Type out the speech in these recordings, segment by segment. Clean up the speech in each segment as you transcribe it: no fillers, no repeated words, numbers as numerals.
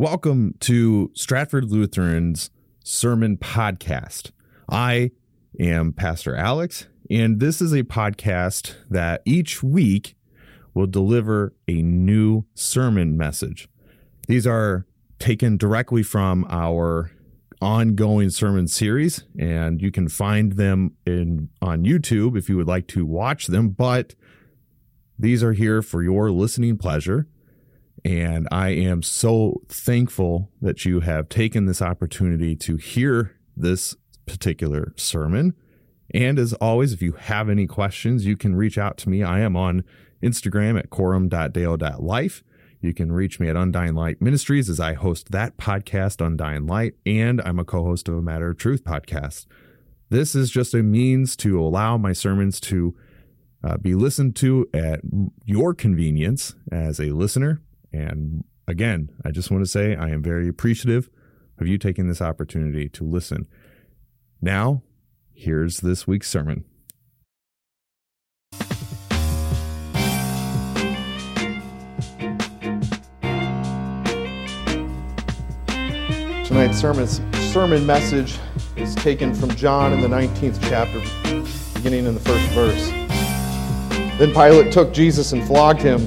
Welcome to Stratford Lutheran's Sermon Podcast. I am Pastor Alex, and this is a podcast that each week will deliver a new sermon message. These are taken directly from our ongoing sermon series, and you can find them on YouTube if you would like to watch them, but these are here for your listening pleasure. And I am so thankful that you have taken this opportunity to hear this particular sermon. And as always, if you have any questions, you can reach out to me. I am on Instagram at quorum.dale.life. You can reach me at Undying Light Ministries as I host that podcast, Undying Light, and I'm a co-host of A Matter of Truth podcast. This is just a means to allow my sermons to be listened to at your convenience as a listener. And again, I just want to say I am very appreciative of you taking this opportunity to listen. Now, here's this week's sermon. Tonight's sermon message is taken from John in the 19th chapter, beginning in the first verse. Then Pilate took Jesus and flogged him.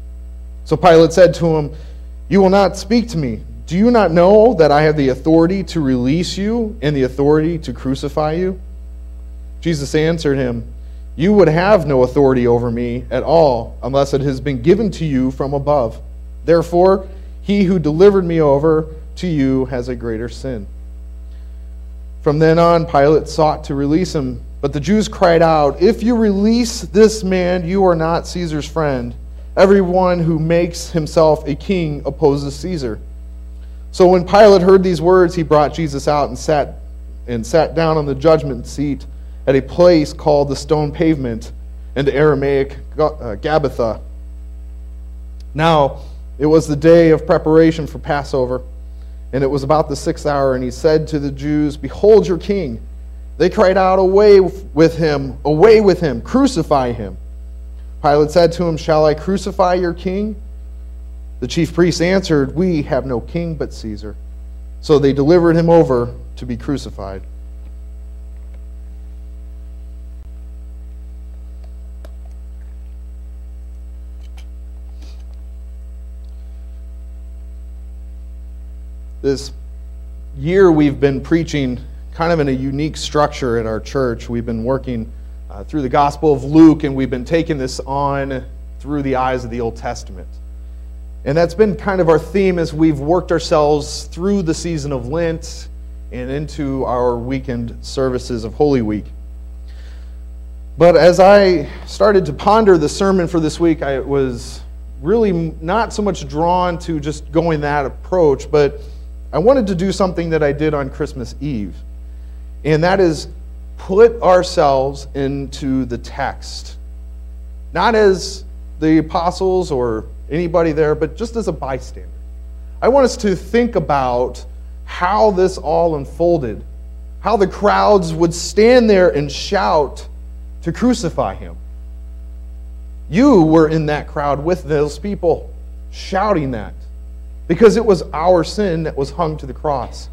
So Pilate said to him, "You will not speak to me. Do you not know that I have the authority to release you and the authority to crucify you?" Jesus answered him, "You would have no authority over me at all unless it has been given to you from above. Therefore, he who delivered me over to you has a greater sin." From then on, Pilate sought to release him, but the Jews cried out, "If you release this man, you are not Caesar's friend. Everyone who makes himself a king opposes Caesar." So when Pilate heard these words, he brought Jesus out and sat down on the judgment seat at a place called the Stone Pavement, and Aramaic Gabbatha. Now it was the day of preparation for Passover, and it was about the sixth hour, and he said to the Jews, "Behold your king." They cried out, "Away with him! Away with him! Crucify him!" Pilate said to him, "Shall I crucify your king?" The chief priests answered, "We have no king but Caesar." So they delivered him over to be crucified. This year we've been preaching kind of in a unique structure at our church. We've been working through the Gospel of Luke, and we've been taking this on through the eyes of the Old Testament. And that's been kind of our theme as we've worked ourselves through the season of Lent and into our weekend services of Holy Week. But as I started to ponder the sermon for this week, I was really not so much drawn to just going that approach, but I wanted to do something that I did on Christmas Eve. And that is put ourselves into the text. Not as the apostles or anybody there, but just as a bystander. I want us to think about how this all unfolded, how the crowds would stand there and shout to crucify him. You were in that crowd with those people shouting that, because it was our sin that was hung to the cross.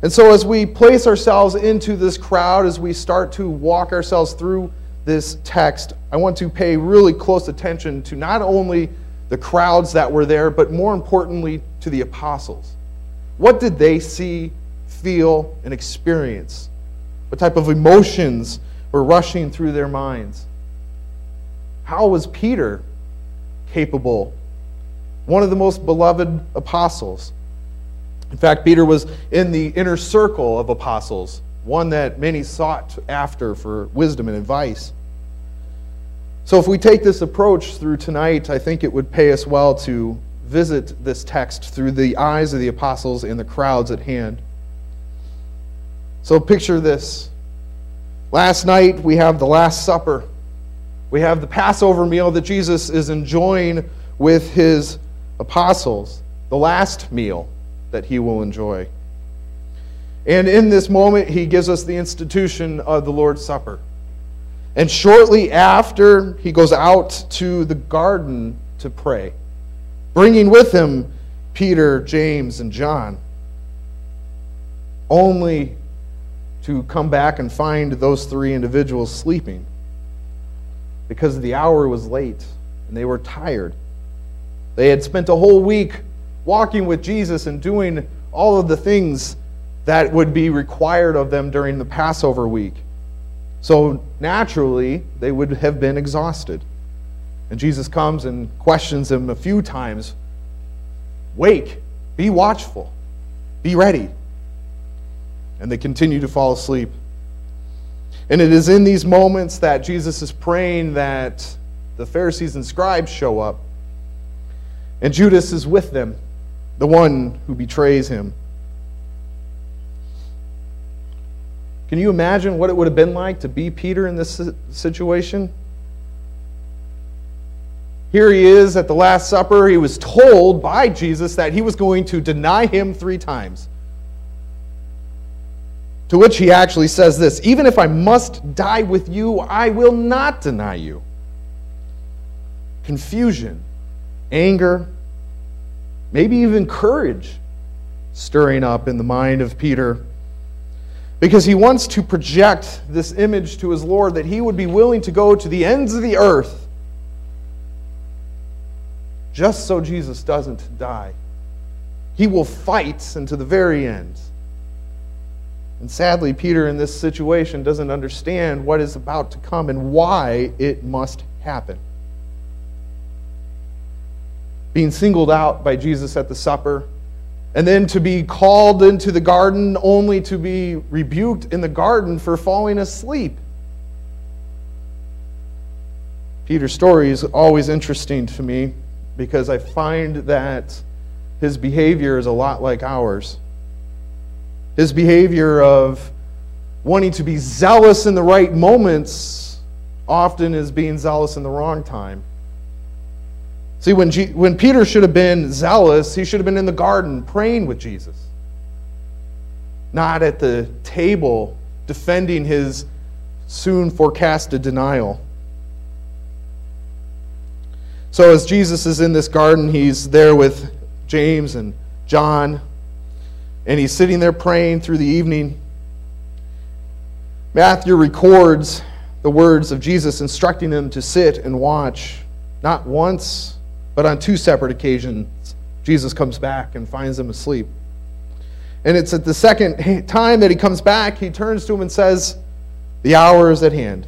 And so as we place ourselves into this crowd, as we start to walk ourselves through this text, I want to pay really close attention to not only the crowds that were there, but more importantly to the apostles. What did they see, feel, and experience What type of emotions were rushing through their minds? How was Peter capable? One of the most beloved apostles. In fact, Peter was in the inner circle of apostles, one that many sought after for wisdom and advice. So if we take this approach through tonight, I think it would pay us well to visit this text through the eyes of the apostles and the crowds at hand. So picture this. Last night we have the Last Supper. We have the Passover meal that Jesus is enjoying with his apostles, the last meal that he will enjoy. And in this moment, he gives us the institution of the Lord's Supper. And shortly after, he goes out to the garden to pray, bringing with him Peter, James, and John, only to come back and find those three individuals sleeping because the hour was late and they were tired. They had spent a whole week walking with Jesus and doing all of the things that would be required of them during the Passover week. So naturally, they would have been exhausted. And Jesus comes and questions them a few times. Wake, be watchful, be ready. And they continue to fall asleep. And it is in these moments that Jesus is praying that the Pharisees and scribes show up. And Judas is with them, the one who betrays him. Can you imagine what it would have been like to be Peter in this situation? Here he is at the Last Supper. He was told by Jesus that he was going to deny him 3 times. To which he actually says this, "Even if I must die with you, I will not deny you." Confusion, anger, maybe even courage stirring up in the mind of Peter, because he wants to project this image to his Lord that he would be willing to go to the ends of the earth just so Jesus doesn't die. He will fight unto the very end. And sadly, Peter in this situation doesn't understand what is about to come and why it must happen. Being singled out by Jesus at the supper, and then to be called into the garden only to be rebuked in the garden for falling asleep. Peter's story is always interesting to me because I find that his behavior is a lot like ours. His behavior of wanting to be zealous in the right moments often is being zealous in the wrong time. See, when Peter should have been zealous, he should have been in the garden praying with Jesus, not at the table defending his soon forecasted denial. So as Jesus is in this garden, he's there with James and John, and he's sitting there praying through the evening. Matthew records the words of Jesus instructing them to sit and watch. Not once, but on 2 separate occasions, Jesus comes back and finds them asleep. And it's at the second time that he comes back, he turns to him and says, "The hour is at hand.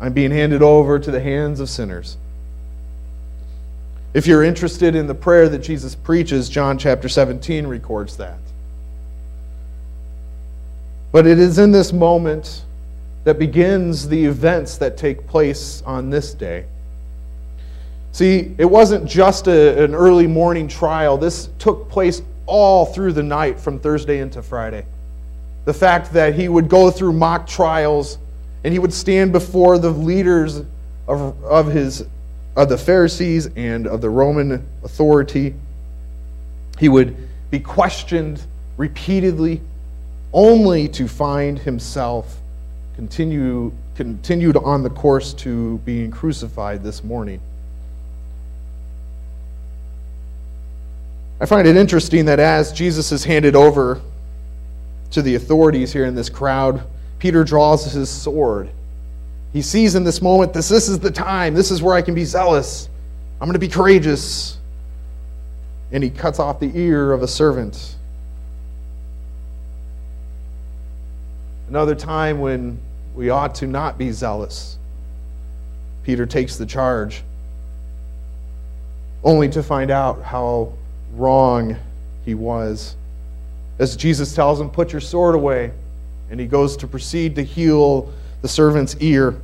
I'm being handed over to the hands of sinners." If you're interested in the prayer that Jesus preaches, John chapter 17 records that. But it is in this moment that begins the events that take place on this day. See, it wasn't just an early morning trial. This took place all through the night from Thursday into Friday. The fact that he would go through mock trials and he would stand before the leaders of the Pharisees and of the Roman authority. He would be questioned repeatedly only to find himself continued on the course to being crucified this morning. I find it interesting that as Jesus is handed over to the authorities here in this crowd, Peter draws his sword. He sees in this moment, this is the time. This is where I can be zealous. I'm going to be courageous. And he cuts off the ear of a servant. another time when we ought to not be zealous, Peter takes the charge, only to find out how wrong he was. As Jesus tells him, put your sword away, and he goes to proceed to heal the servant's ear.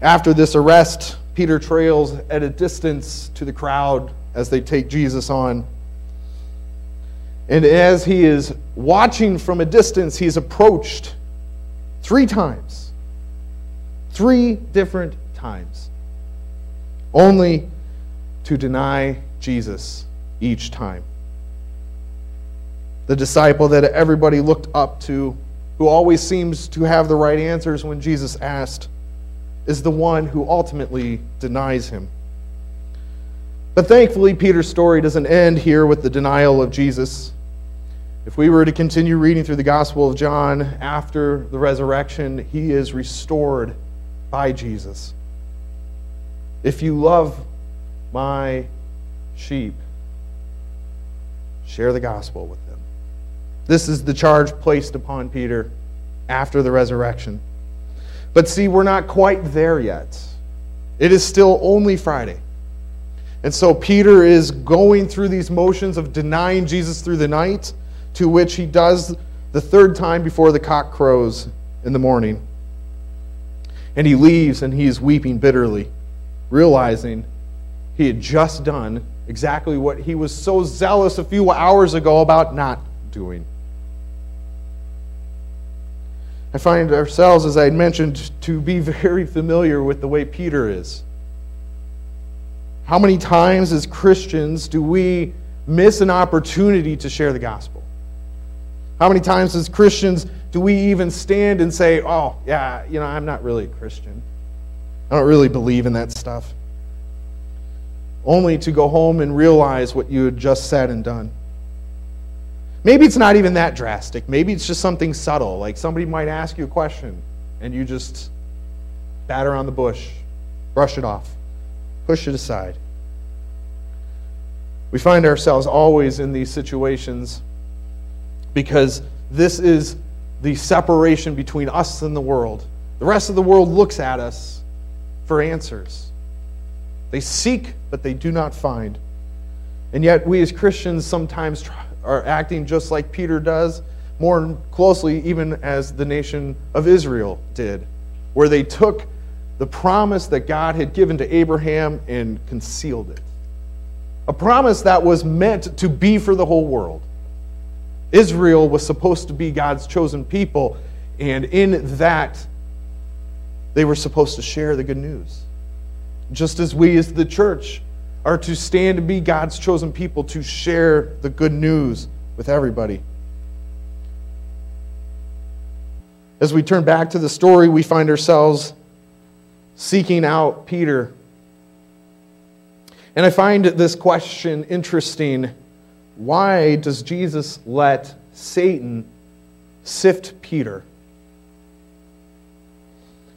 After this arrest, Peter trails at a distance to the crowd as they take Jesus on. And as he is watching from a distance, he's approached 3 times. 3 different times. Only to deny Jesus each time. The disciple that everybody looked up to, who always seems to have the right answers when Jesus asked, is the one who ultimately denies him. But thankfully, Peter's story doesn't end here with the denial of Jesus. If we were to continue reading through the Gospel of John after the resurrection, he is restored by Jesus. If you love my sheep, share the gospel with them. This is the charge placed upon Peter after the resurrection. But see, we're not quite there yet. It is still only Friday. And so Peter is going through these motions of denying Jesus through the night, to which he does the 3rd time before the cock crows in the morning. And he leaves, and he is weeping bitterly, realizing he had just done exactly what he was so zealous a few hours ago about not doing. I find ourselves, as I had mentioned, to be very familiar with the way Peter is. How many times as Christians do we miss an opportunity to share the gospel? How many times as Christians do we even stand and say, oh, yeah, you know, I'm not really a Christian. I don't really believe in that stuff. Only to go home and realize what you had just said and done. Maybe it's not even that drastic. Maybe it's just something subtle, like somebody might ask you a question, and you just bat around the bush, brush it off, push it aside. We find ourselves always in these situations because this is the separation between us and the world. The rest of the world looks at us for answers. They seek, but they do not find. And yet we as Christians sometimes are acting just like Peter does, more closely even as the nation of Israel did, where they took the promise that God had given to Abraham and concealed it. A promise that was meant to be for the whole world. Israel was supposed to be God's chosen people, and in that, they were supposed to share the good news. Just as we as the church are to stand and be God's chosen people to share the good news with everybody. As we turn back to the story, we find ourselves seeking out Peter. And I find this question interesting. Why does Jesus let Satan sift Peter?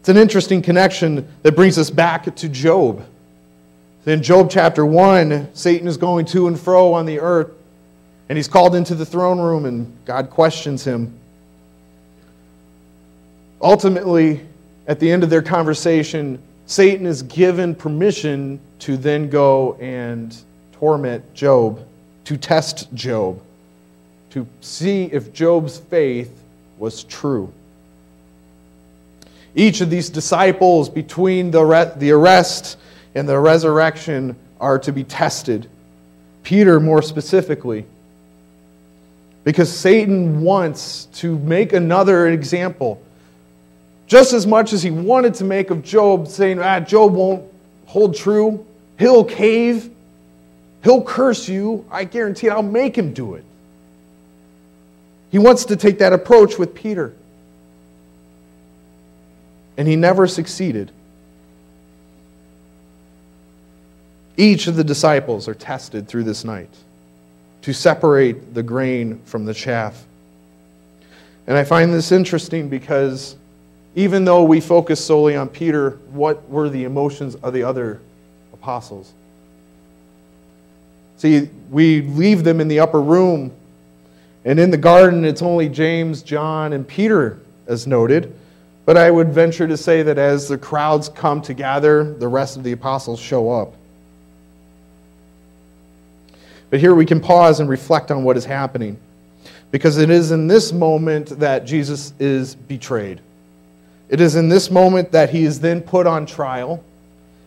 It's an interesting connection that brings us back to Job. In Job chapter 1, Satan is going to and fro on the earth, and he's called into the throne room, and God questions him. Ultimately, at the end of their conversation, Satan is given permission to then go and torment Job, to test Job, to see if Job's faith was true. Each of these disciples, between the arrest and the resurrection, are to be tested. Peter more specifically. Because Satan wants to make another example. Just as much as he wanted to make of Job, saying, Job won't hold true. He'll cave. He'll curse you. I guarantee I'll make him do it. He wants to take that approach with Peter. And he never succeeded. Each of the disciples are tested through this night to separate the grain from the chaff. And I find this interesting because even though we focus solely on Peter, what were the emotions of the other apostles? See, we leave them in the upper room And in the garden, it's only James, John, and Peter as noted. But I would venture to say that as the crowds come to gather, the rest of the apostles show up. But here we can pause and reflect on what is happening. Because it is in this moment that Jesus is betrayed. It is in this moment that he is then put on trial.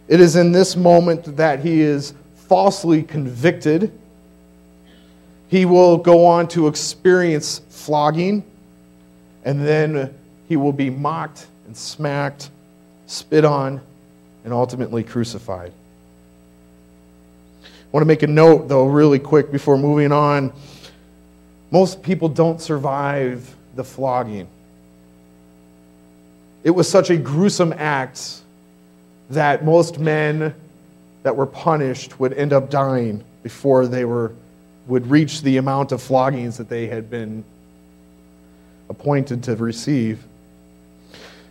It is in this moment that he is falsely convicted. He will go on to experience flogging, and then he will be mocked and smacked, spit on, and ultimately crucified. I want to make a note, though, really quick before moving on. Most people don't survive the flogging. It was such a gruesome act that most men that were punished would end up dying before they would reach the amount of floggings that they had been appointed to receive.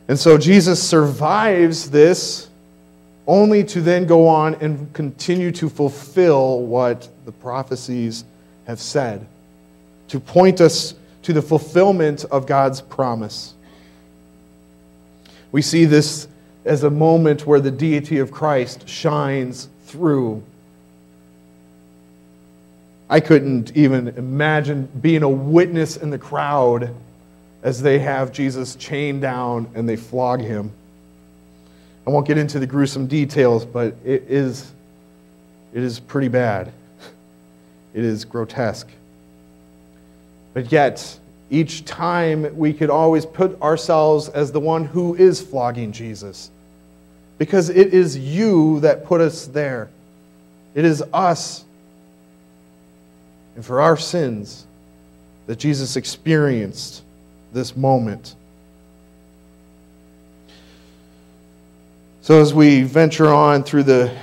And so Jesus survives this only to then go on and continue to fulfill what the prophecies have said, to point us to the fulfillment of God's promise. We see this as a moment where the deity of Christ shines through. I couldn't even imagine being a witness in the crowd as they have Jesus chained down and they flog him. I won't get into the gruesome details, but it is pretty bad. It is grotesque. But yet, each time we could always put ourselves as the one who is flogging Jesus. Because it is you that put us there. It is us. And for our sins that Jesus experienced this moment. So as we venture on through the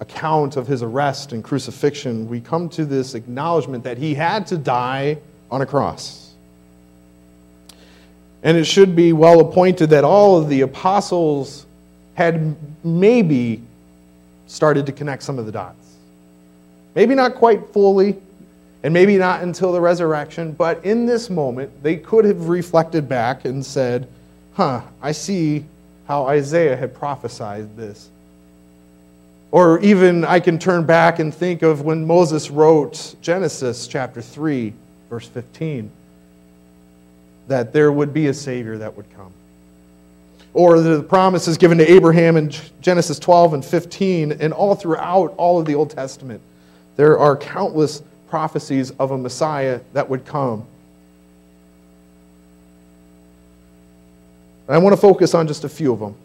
account of his arrest and crucifixion, we come to this acknowledgement that he had to die on a cross. And it should be well appointed that all of the apostles had maybe started to connect some of the dots. Maybe not quite fully, and maybe not until the resurrection, but in this moment, they could have reflected back and said, I see how Isaiah had prophesied this. Or even I can turn back and think of when Moses wrote Genesis chapter 3, verse 15. That there would be a Savior that would come. Or the promises given to Abraham in Genesis 12 and 15, and all throughout all of the Old Testament, there are countless prophecies of a Messiah that would come. I want to focus on just a few of them,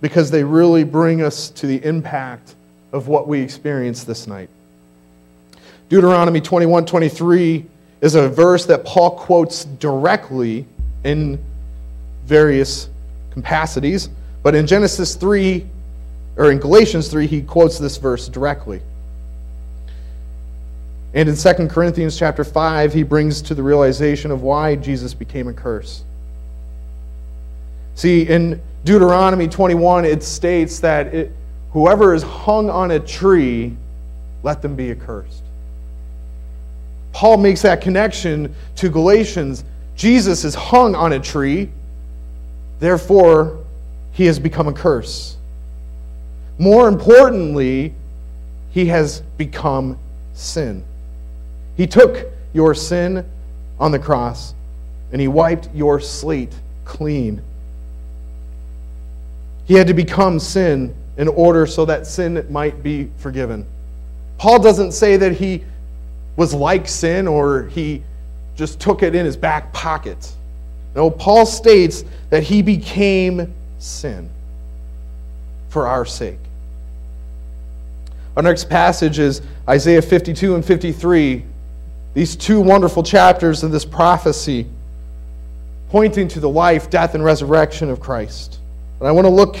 because they really bring us to the impact of what we experienced this night. Deuteronomy 21:23 is a verse that Paul quotes directly in various capacities, but in Genesis 3, or in Galatians 3, he quotes this verse directly. And in 2 Corinthians chapter 5, he brings to the realization of why Jesus became a curse. See, in Deuteronomy 21, it states that whoever is hung on a tree, let them be accursed. Paul makes that connection to Galatians. Jesus is hung on a tree, therefore he has become a curse. More importantly, he has become sin. He took your sin on the cross, and he wiped your slate clean. He had to become sin in order so that sin might be forgiven. Paul doesn't say that he was like sin, or he just took it in his back pocket. No, Paul states that he became sin for our sake. Our next passage is Isaiah 52 and 53. These two wonderful chapters of this prophecy pointing to the life, death, and resurrection of Christ. And I want to look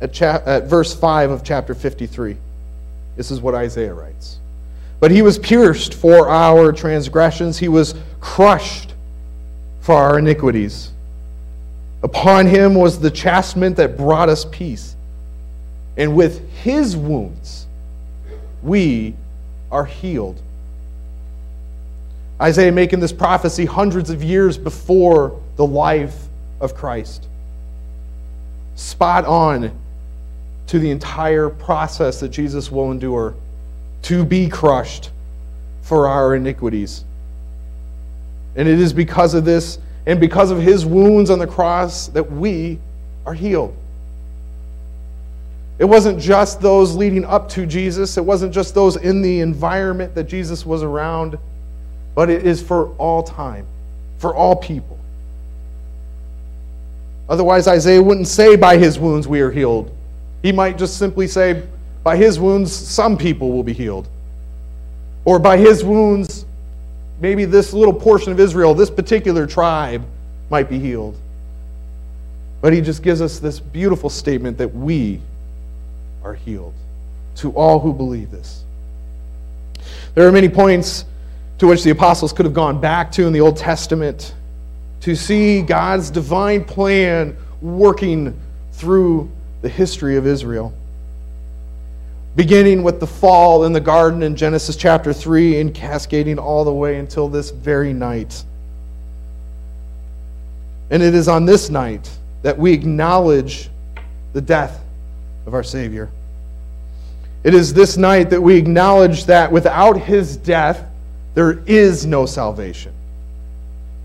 at verse 5 of chapter 53. This is what Isaiah writes. But he was pierced for our transgressions. He was crushed for our iniquities. Upon him was the chastisement that brought us peace. And with his wounds, we are healed. Isaiah making this prophecy hundreds of years before the life of Christ. Spot on to the entire process that Jesus will endure to be crushed for our iniquities. And it is because of this and because of his wounds on the cross that we are healed. It wasn't just those leading up to Jesus. It wasn't just those in the environment that Jesus was around. But it is for all time, for all people. Otherwise, Isaiah wouldn't say, by his wounds we are healed. He might just simply say, by his wounds some people will be healed. Or by his wounds, maybe this little portion of Israel, this particular tribe, might be healed. But he just gives us this beautiful statement that we are healed, to all who believe this. There are many points to which the apostles could have gone back to in the Old Testament to see God's divine plan working through the history of Israel. Beginning with the fall in the garden in Genesis chapter 3 and cascading all the way until this very night. And it is on this night that we acknowledge the death of our Savior. It is this night that we acknowledge that without his death, there is no salvation.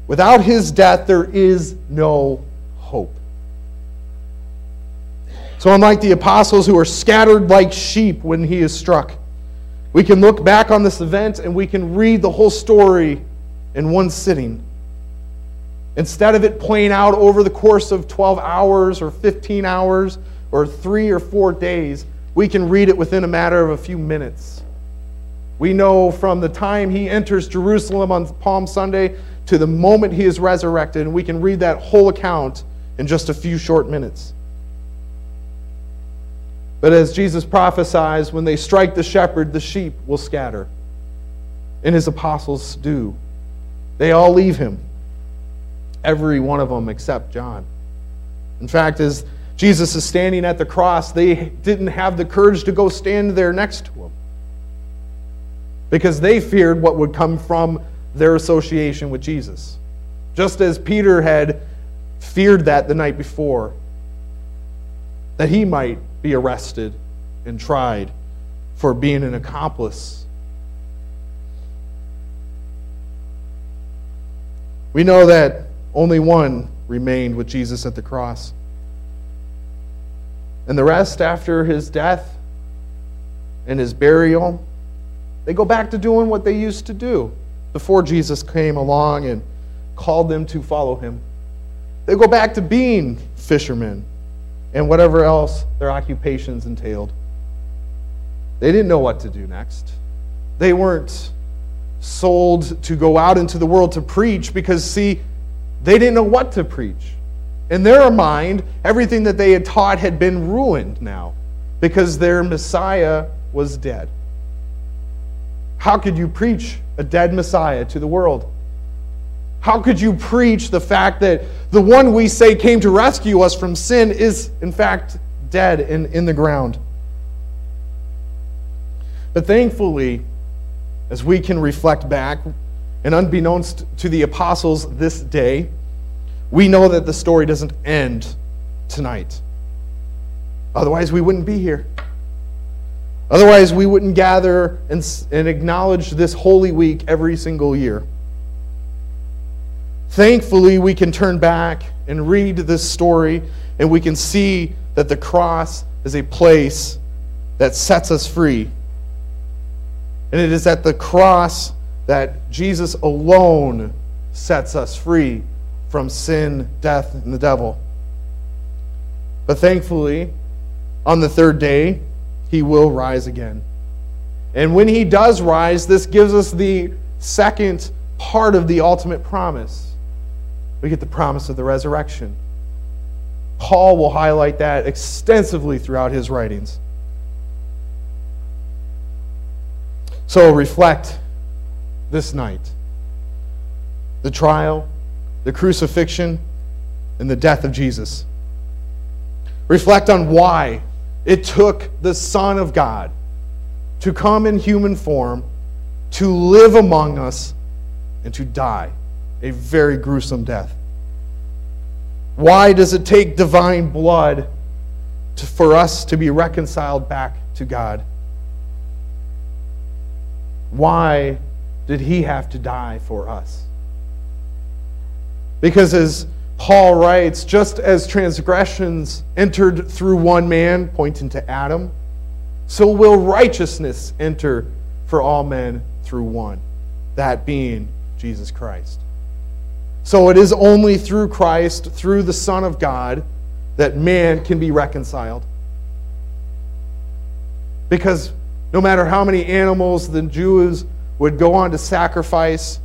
Without his death, there is no hope. So unlike the apostles who are scattered like sheep when he is struck, we can look back on this event and we can read the whole story in one sitting. Instead of it playing out over the course of 12 hours or 15 hours or 3 or 4 days, we can read it within a matter of a few minutes. We know from the time he enters Jerusalem on Palm Sunday to the moment he is resurrected, and we can read that whole account in just a few short minutes. But as Jesus prophesies, when they strike the shepherd, the sheep will scatter. And his apostles do. They all leave him. Every one of them except John. In fact, as Jesus is standing at the cross, they didn't have the courage to go stand there next to him, because they feared what would come from their association with Jesus. Just as Peter had feared that the night before, that he might be arrested and tried for being an accomplice. We know that only one remained with Jesus at the cross. And the rest, after his death and his burial, they go back to doing what they used to do before Jesus came along and called them to follow him. They go back to being fishermen and whatever else their occupations entailed. They didn't know what to do next. They weren't sold to go out into the world to preach because, see, they didn't know what to preach. In their mind, everything that they had taught had been ruined now because their Messiah was dead. How could you preach a dead Messiah to the world? How could you preach the fact that the one we say came to rescue us from sin is, in fact, dead and in the ground? But thankfully, as we can reflect back, and unbeknownst to the apostles this day, we know that the story doesn't end tonight. Otherwise, we wouldn't be here. Otherwise, we wouldn't gather and acknowledge this Holy Week every single year. Thankfully, we can turn back and read this story, and we can see that the cross is a place that sets us free. And it is at the cross that Jesus alone sets us free from sin, death, and the devil. But thankfully, on the third day, he will rise again. And when he does rise, this gives us the second part of the ultimate promise. We get the promise of the resurrection. Paul will highlight that extensively throughout his writings. So reflect this night. The trial, the crucifixion, and the death of Jesus. Reflect on why it took the Son of God to come in human form, to live among us, and to die a very gruesome death. Why does it take divine blood for us to be reconciled back to God? Why did he have to die for us? Because as Paul writes, just as transgressions entered through one man, pointing to Adam, so will righteousness enter for all men through one, that being Jesus Christ. So it is only through Christ, through the Son of God, that man can be reconciled. Because no matter how many animals the Jews would go on to sacrifice,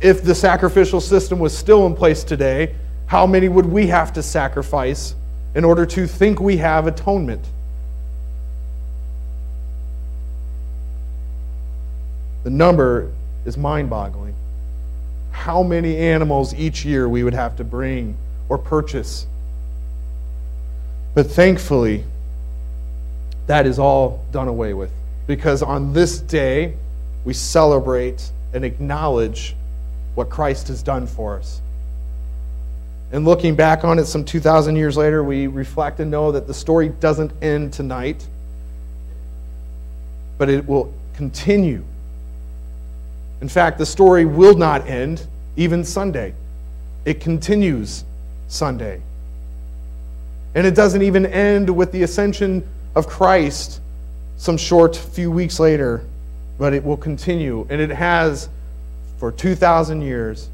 if the sacrificial system was still in place today, how many would we have to sacrifice in order to think we have atonement? The number is mind-boggling. How many animals each year we would have to bring or purchase. But thankfully, that is all done away with. Because on this day, we celebrate and acknowledge what Christ has done for us. And looking back on it some 2,000 years later, we reflect and know that the story doesn't end tonight, but it will continue. In fact, the story will not end even Sunday. It continues Sunday. And it doesn't even end with the ascension of Christ some short few weeks later, but it will continue, and it has for 2,000 years,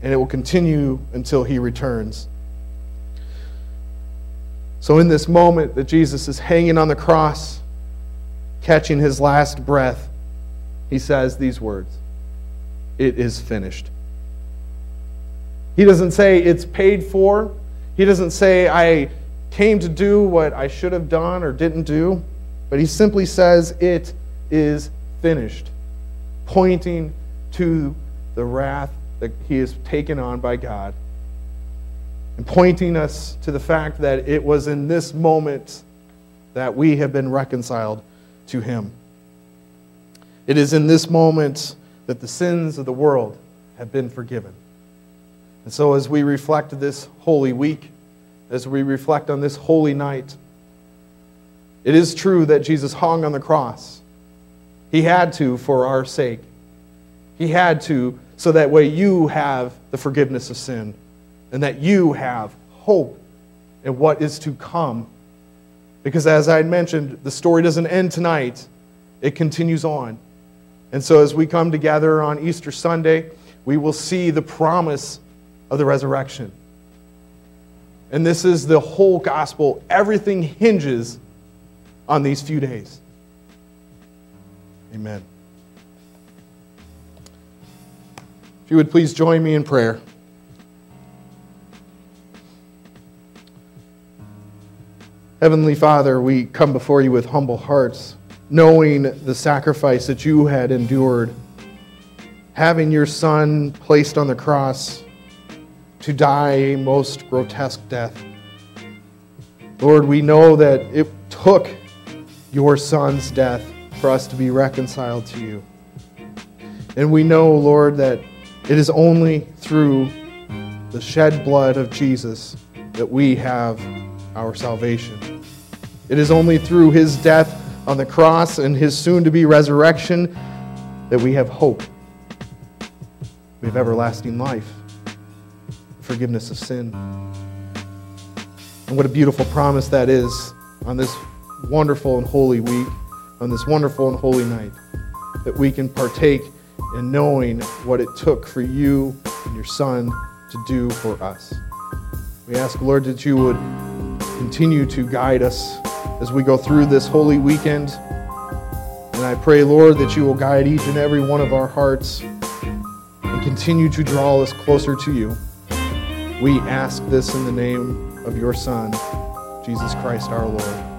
and it will continue until he returns. So in this moment that Jesus is hanging on the cross, catching his last breath, he says these words, "It is finished." He doesn't say it's paid for. He doesn't say I came to do what I should have done or didn't do, but he simply says it is finished, pointing to the wrath that he is taken on by God, and pointing us to the fact that it was in this moment that we have been reconciled to him. It is in this moment that the sins of the world have been forgiven. And so as we reflect this Holy Week, as we reflect on this Holy Night, it is true that Jesus hung on the cross. He had to for our sake. He had to, so that way you have the forgiveness of sin and that you have hope in what is to come. Because as I had mentioned, the story doesn't end tonight. It continues on. And so as we come together on Easter Sunday, we will see the promise of the resurrection. And this is the whole gospel. Everything hinges on these few days. Amen. If you would please join me in prayer. Heavenly Father, we come before you with humble hearts, knowing the sacrifice that you had endured, having your Son placed on the cross to die a most grotesque death. Lord, we know that it took your Son's death for us to be reconciled to you. And we know, Lord, that it is only through the shed blood of Jesus that we have our salvation. It is only through his death on the cross and his soon-to-be resurrection that we have hope. We have everlasting life, forgiveness of sin. And what a beautiful promise that is on this wonderful and holy week, on this wonderful and holy night, that we can partake and knowing what it took for you and your Son to do for us. We ask, Lord, that you would continue to guide us as we go through this holy weekend. And I pray, Lord, that you will guide each and every one of our hearts and continue to draw us closer to you. We ask this in the name of your Son, Jesus Christ our Lord.